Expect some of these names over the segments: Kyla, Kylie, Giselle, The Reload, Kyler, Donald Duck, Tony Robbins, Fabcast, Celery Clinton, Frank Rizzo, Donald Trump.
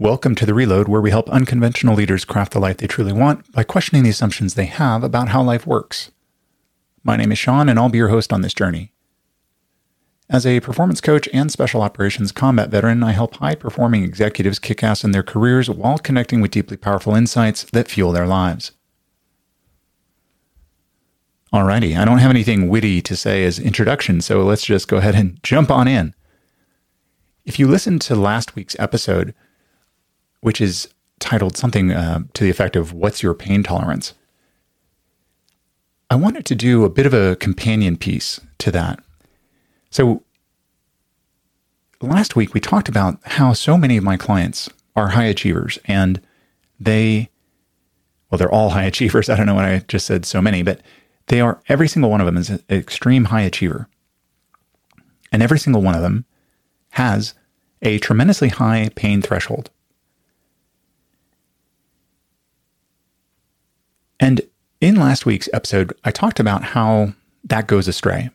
Welcome to The Reload, where we help unconventional leaders craft the life they truly want by questioning the assumptions they have about how life works. My name is Sean, and I'll be your host on this journey. As a performance coach and special operations combat veteran, I help high-performing executives kick ass in their careers while connecting with deeply powerful insights that fuel their lives. Alrighty, I don't have anything witty to say as introduction, so let's just go ahead and jump on in. If you listened to last week's episode, which is titled something to the effect of "What's Your Pain Tolerance?" I wanted to do a bit of a companion piece to that. So last week we talked about how so many of my clients are high achievers, and they're all high achievers. I don't know what I just said, so many, but they are, every single one of them is an extreme high achiever. And every single one of them has a tremendously high pain threshold. And in last week's episode, I talked about how that goes astray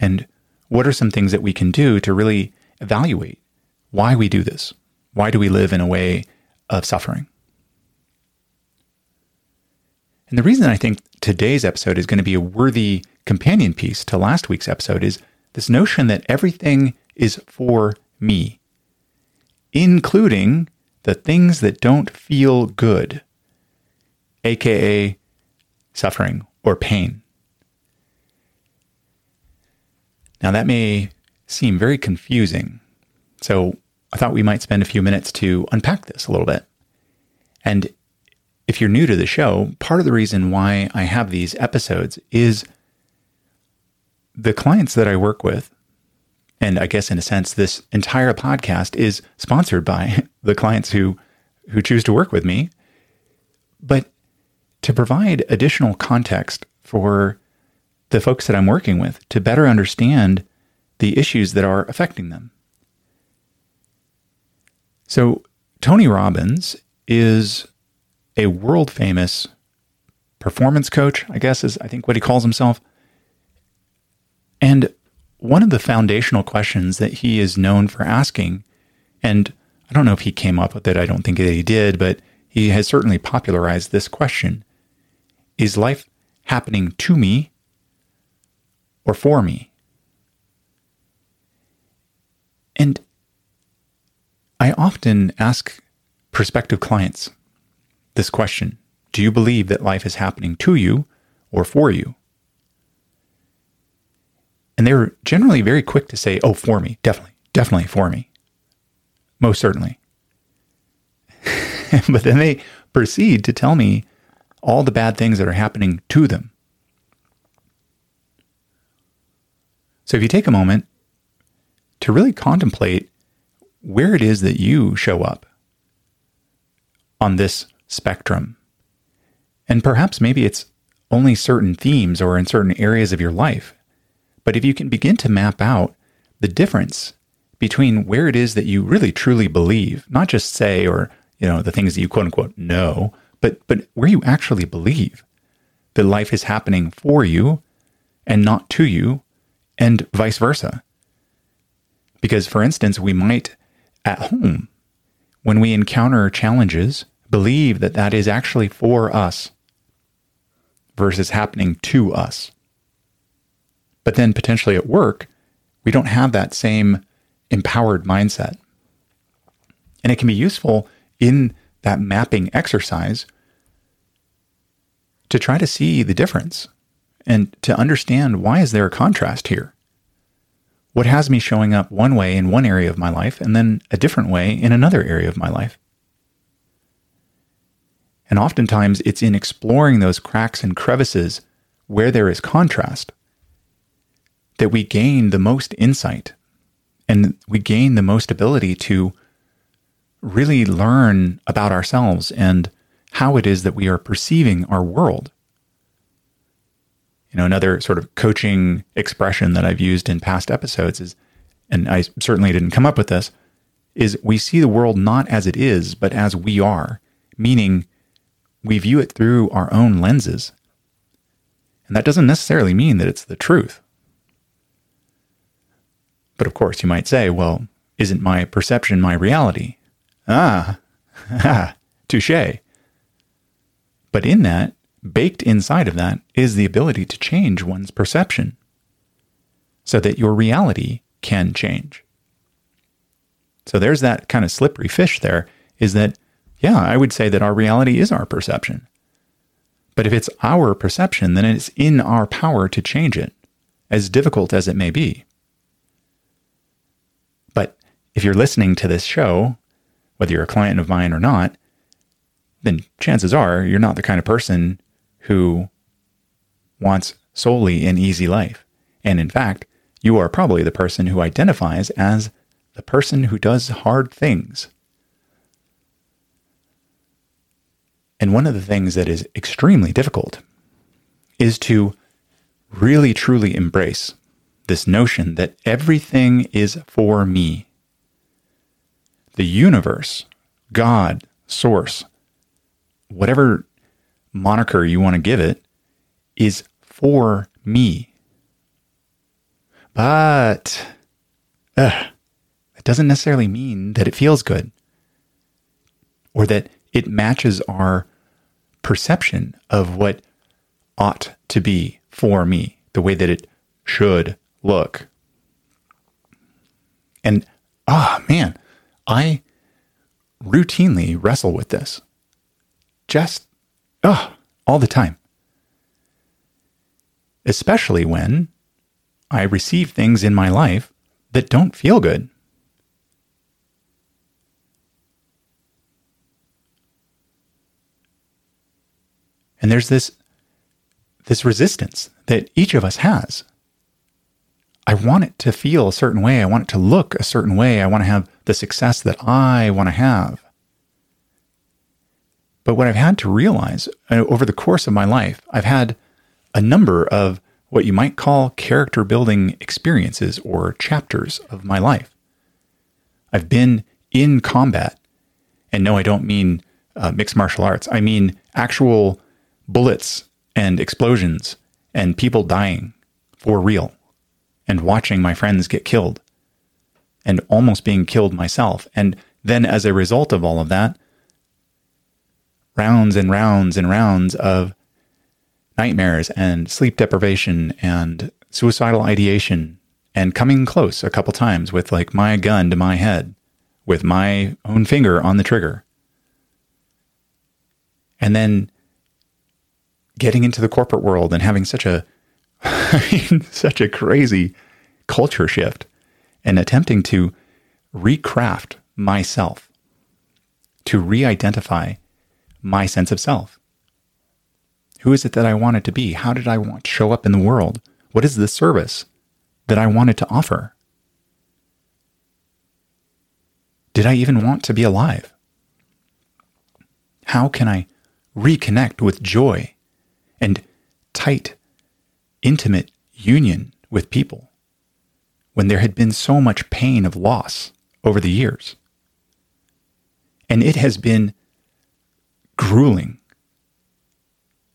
and what are some things that we can do to really evaluate why we do this. Why do we live in a way of suffering? And the reason I think today's episode is going to be a worthy companion piece to last week's episode is this notion that everything is for me, including the things that don't feel good, AKA suffering or pain. Now that may seem very confusing, so I thought we might spend a few minutes to unpack this a little bit. And if you're new to the show, part of the reason why I have these episodes is the clients that I work with, and I guess in a sense this entire podcast is sponsored by the clients who choose to work with me, but to provide additional context for the folks that I'm working with to better understand the issues that are affecting them. So Tony Robbins is a world-famous performance coach, I guess is, I think, what he calls himself. And one of the foundational questions that he is known for asking, and I don't know if he came up with it, I don't think that he did, but he has certainly popularized this question. Is life happening to me or for me? And I often ask prospective clients this question. Do you believe that life is happening to you or for you? And they're generally very quick to say, oh, for me, definitely for me. Most certainly. But then they proceed to tell me all the bad things that are happening to them. So if you take a moment to really contemplate where it is that you show up on this spectrum, and perhaps maybe it's only certain themes or in certain areas of your life, but if you can begin to map out the difference between where it is that you really truly believe, not just say or, you know, the things that you quote unquote know, but where you actually believe that life is happening for you and not to you, and vice versa. Because, for instance, we might at home, when we encounter challenges, believe that that is actually for us versus happening to us. But then potentially at work, we don't have that same empowered mindset. And it can be useful in that mapping exercise to try to see the difference and to understand, why is there a contrast here? What has me showing up one way in one area of my life and then a different way in another area of my life? And oftentimes it's in exploring those cracks and crevices where there is contrast that we gain the most insight and we gain the most ability to really learn about ourselves and how it is that we are perceiving our world. You know, another sort of coaching expression that I've used in past episodes is, and I certainly didn't come up with this, is we see the world not as it is, but as we are, meaning we view it through our own lenses. And that doesn't necessarily mean that it's the truth. But of course, you might say, well, isn't my perception my reality? Ah, Touche. But in that, baked inside of that, is the ability to change one's perception so that your reality can change. So there's that kind of slippery fish there, is that, yeah, I would say that our reality is our perception. But if it's our perception, then it's in our power to change it, as difficult as it may be. But if you're listening to this show, whether you're a client of mine or not, then chances are you're not the kind of person who wants solely an easy life. And in fact, you are probably the person who identifies as the person who does hard things. And one of the things that is extremely difficult is to really truly embrace this notion that everything is for me. The universe, God, source, whatever moniker you want to give it, is for me. But it doesn't necessarily mean that it feels good or that it matches our perception of what ought to be for me, the way that it should look. And, man, I routinely wrestle with this. Just, all the time. Especially when I receive things in my life that don't feel good. And there's this resistance that each of us has. I want it to feel a certain way. I want it to look a certain way. I want to have the success that I want to have. But what I've had to realize over the course of my life, I've had a number of what you might call character building experiences or chapters of my life. I've been in combat. And no, I don't mean mixed martial arts. I mean actual bullets and explosions and people dying for real and watching my friends get killed and almost being killed myself. And then as a result of all of that, rounds and rounds and rounds of nightmares and sleep deprivation and suicidal ideation and coming close a couple times with like my gun to my head with my own finger on the trigger. And then getting into the corporate world and having such a crazy culture shift and attempting to recraft myself, to re-identify my sense of self. Who is it that I wanted to be? How did I want to show up in the world? What is the service that I wanted to offer? Did I even want to be alive? How can I reconnect with joy and tight, intimate union with people when there had been so much pain of loss over the years? And it has been grueling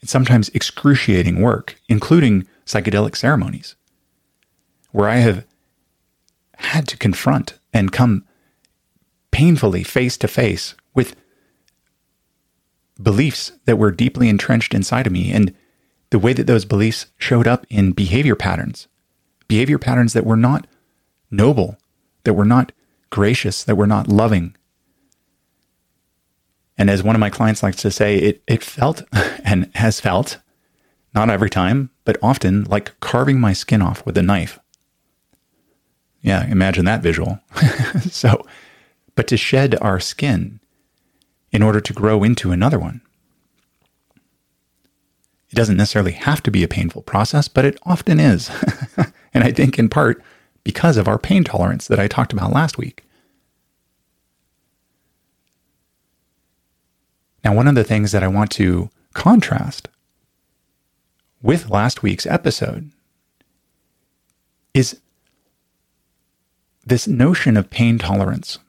and sometimes excruciating work, including psychedelic ceremonies, where I have had to confront and come painfully face to face with beliefs that were deeply entrenched inside of me, and the way that those beliefs showed up in behavior patterns that were not noble, that were not gracious, that were not loving. And as one of my clients likes to say, it felt and has felt, not every time, but often, like carving my skin off with a knife. Yeah, imagine that visual. So, but to shed our skin in order to grow into another one. It doesn't necessarily have to be a painful process, but it often is. And I think in part because of our pain tolerance that I talked about last week. Now, one of the things that I want to contrast with last week's episode is this notion of pain tolerance.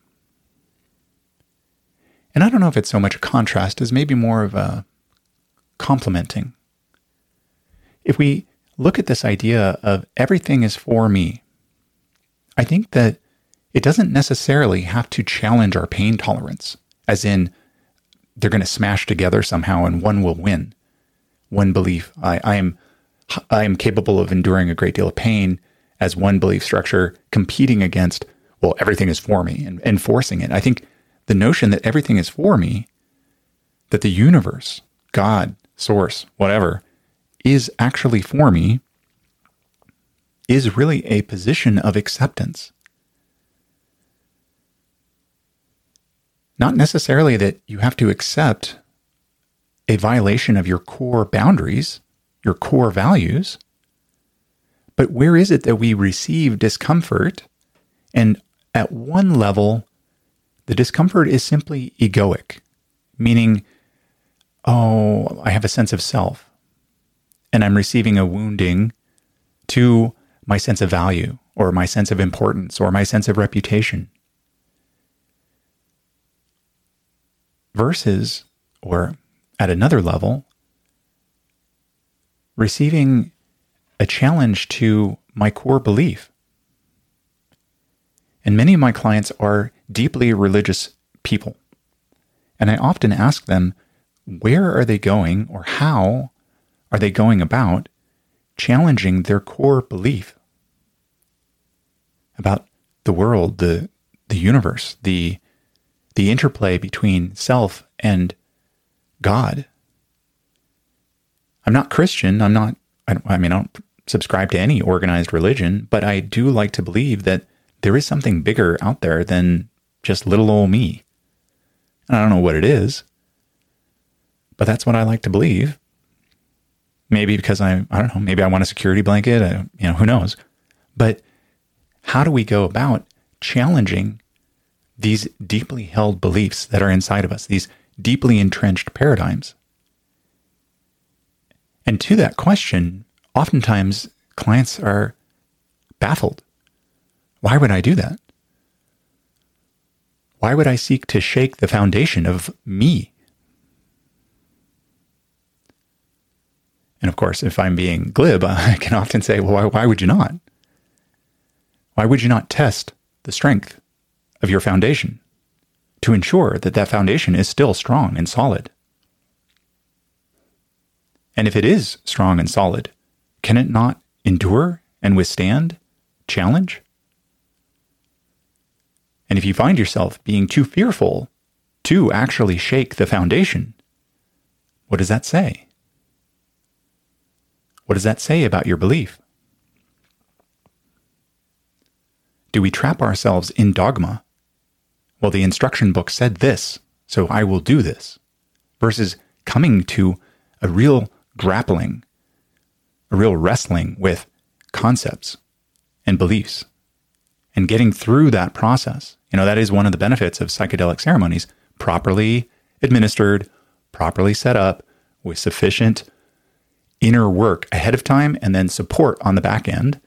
And I don't know if it's so much a contrast as maybe more of a complementing. If we look at this idea of everything is for me, I think that it doesn't necessarily have to challenge our pain tolerance, as in they're going to smash together somehow and one will win. One belief, I am capable of enduring a great deal of pain, as one belief structure competing against, well, everything is for me, and enforcing it. I think the notion that everything is for me, that the universe, God, source, whatever, is actually for me, is really a position of acceptance. Not necessarily that you have to accept a violation of your core boundaries, your core values, but where is it that we receive discomfort? And at one level, the discomfort is simply egoic, meaning, oh, I have a sense of self, and I'm receiving a wounding to my sense of value, or my sense of importance, or my sense of reputation. Versus, or at another level, receiving a challenge to my core belief. And many of my clients are deeply religious people. And I often ask them, where are they going, or how are they going about challenging their core belief about the world, the universe, the interplay between self and God? I'm not Christian. I don't subscribe to any organized religion, but I do like to believe that there is something bigger out there than just little old me. And I don't know what it is, but that's what I like to believe. Maybe because maybe I want a security blanket, who knows. But how do we go about challenging these deeply held beliefs that are inside of us, these deeply entrenched paradigms? And to that question, oftentimes clients are baffled. Why would I do that? Why would I seek to shake the foundation of me? And of course, if I'm being glib, I can often say, well, why would you not? Why would you not test the strength of your foundation to ensure that that foundation is still strong and solid? And if it is strong and solid, can it not endure and withstand challenge? And if you find yourself being too fearful to actually shake the foundation, what does that say? What does that say about your belief? Do we trap ourselves in dogma? Well, the instruction book said this, so I will do this, versus coming to a real grappling, a real wrestling with concepts and beliefs, and getting through that process. That is one of the benefits of psychedelic ceremonies, properly administered, properly set up, with sufficient inner work ahead of time, and then support on the back end,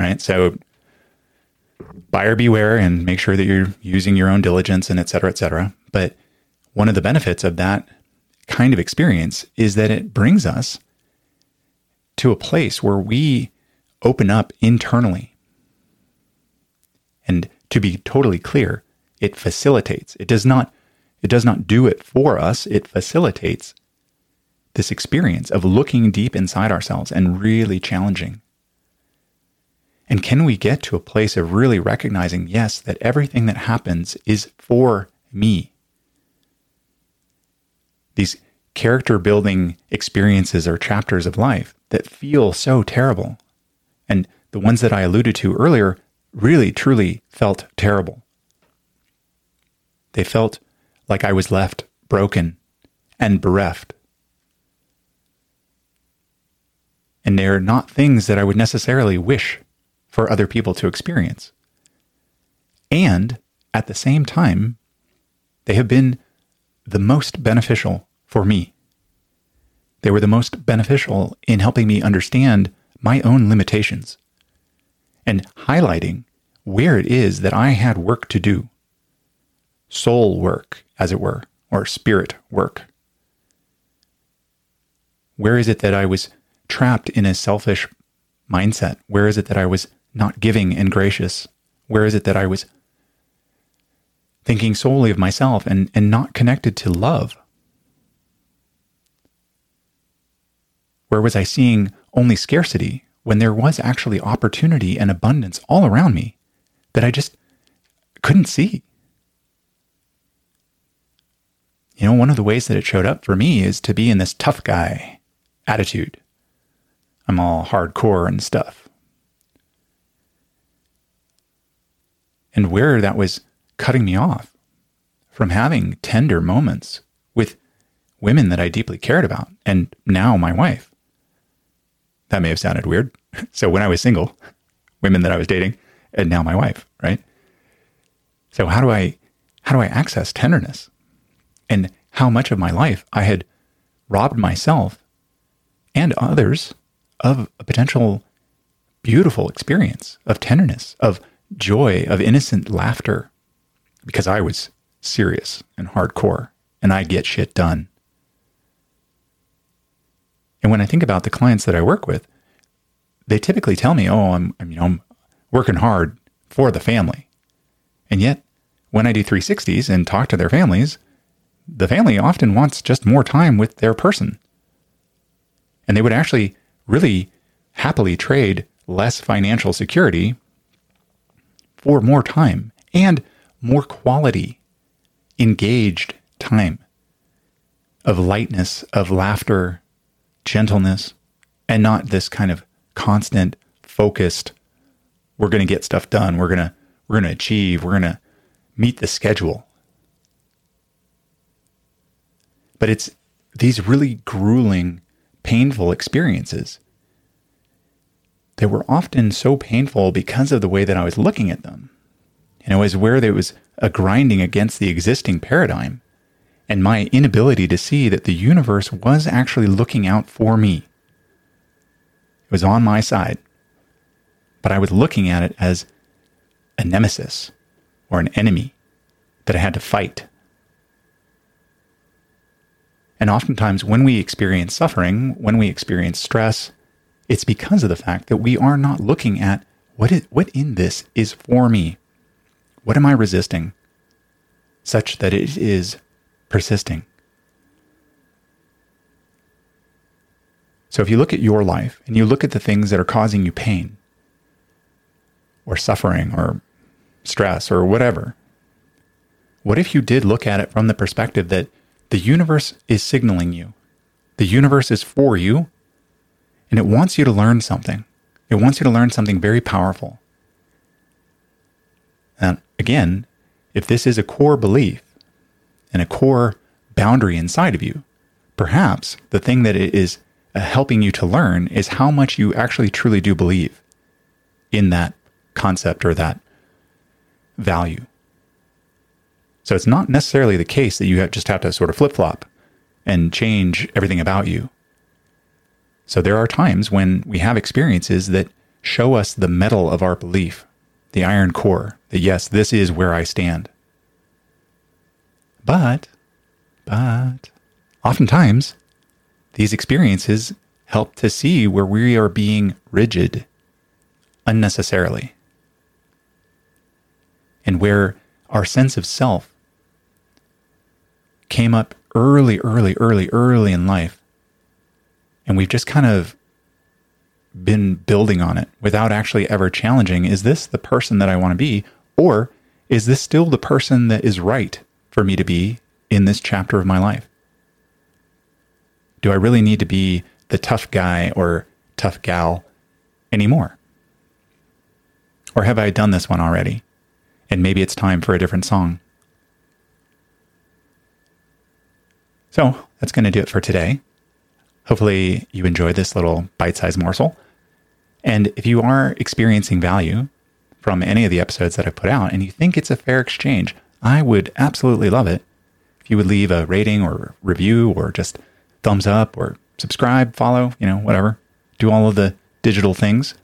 right? So buyer beware, and make sure that you're using your own diligence, and et cetera, et cetera. But one of the benefits of that kind of experience is that it brings us to a place where we open up internally. And to be totally clear, it facilitates. It does not do it for us. It facilitates this experience of looking deep inside ourselves and really challenging. And can we get to a place of really recognizing, yes, that everything that happens is for me? These character-building experiences or chapters of life that feel so terrible, and the ones that I alluded to earlier really, truly felt terrible. They felt like I was left broken and bereft. And they are not things that I would necessarily wish for other people to experience. And at the same time, they have been the most beneficial for me. They were the most beneficial in helping me understand my own limitations and highlighting where it is that I had work to do. Soul work, as it were, or spirit work. Where is it that I was trapped in a selfish mindset? Where is it that I was not giving and gracious? Where is it that I was thinking solely of myself and not connected to love Where was I seeing only scarcity when there was actually opportunity and abundance all around me that I just couldn't see? You know, one of the ways that it showed up for me is to be in this tough guy attitude. I'm all hardcore and stuff. And where that was cutting me off from having tender moments with women that I deeply cared about, and now my wife. That may have sounded weird. So when I was single, women that I was dating, and now my wife, right? So how do I access tenderness? And how much of my life I had robbed myself and others of a potential beautiful experience of tenderness, of joy, of innocent laughter, because I was serious and hardcore and I get shit done. And when I think about the clients that I work with, they typically tell me, "Oh, I'm working hard for the family," and yet when I do 360s and talk to their families, the family often wants just more time with their person, and they would actually really happily trade less financial security for more time and more quality, engaged time of lightness, of laughter, gentleness, and not this kind of constant, focused, we're going to get stuff done, we're going to achieve, we're going to meet the schedule. But it's these really grueling, painful experiences. They were often so painful because of the way that I was looking at them. And it was where there was a grinding against the existing paradigm and my inability to see that the universe was actually looking out for me. It was on my side, but I was looking at it as a nemesis or an enemy that I had to fight. And oftentimes when we experience suffering, when we experience stress, it's because of the fact that we are not looking at what in this is for me. What am I resisting such that it is persisting? So if you look at your life and you look at the things that are causing you pain or suffering or stress or whatever, what if you did look at it from the perspective that the universe is signaling you, the universe is for you, and it wants you to learn something. It wants you to learn something very powerful. And again, if this is a core belief and a core boundary inside of you, perhaps the thing that it is helping you to learn is how much you actually truly do believe in that concept or that value. So it's not necessarily the case that you just have to sort of flip-flop and change everything about you. So there are times when we have experiences that show us the metal of our belief, the iron core, that yes, this is where I stand. But oftentimes these experiences help to see where we are being rigid unnecessarily and where our sense of self came up early in life. And we've just kind of been building on it without actually ever challenging, is this the person that I want to be? Or is this still the person that is right for me to be in this chapter of my life? Do I really need to be the tough guy or tough gal anymore? Or have I done this one already? And maybe it's time for a different song. So that's going to do it for today. Hopefully you enjoyed this little bite-sized morsel. And if you are experiencing value from any of the episodes that I've put out and you think it's a fair exchange, I would absolutely love it if you would leave a rating or review or just thumbs up or subscribe, follow, whatever. Do all of the digital things.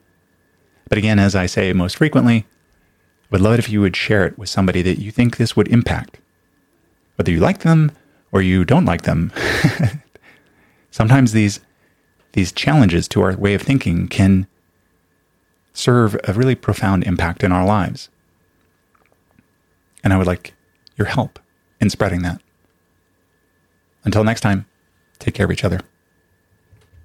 But again, as I say most frequently, I would love it if you would share it with somebody that you think this would impact. Whether you like them or you don't like them. Sometimes these challenges to our way of thinking can serve a really profound impact in our lives. And I would like your help in spreading that. Until next time, take care of each other.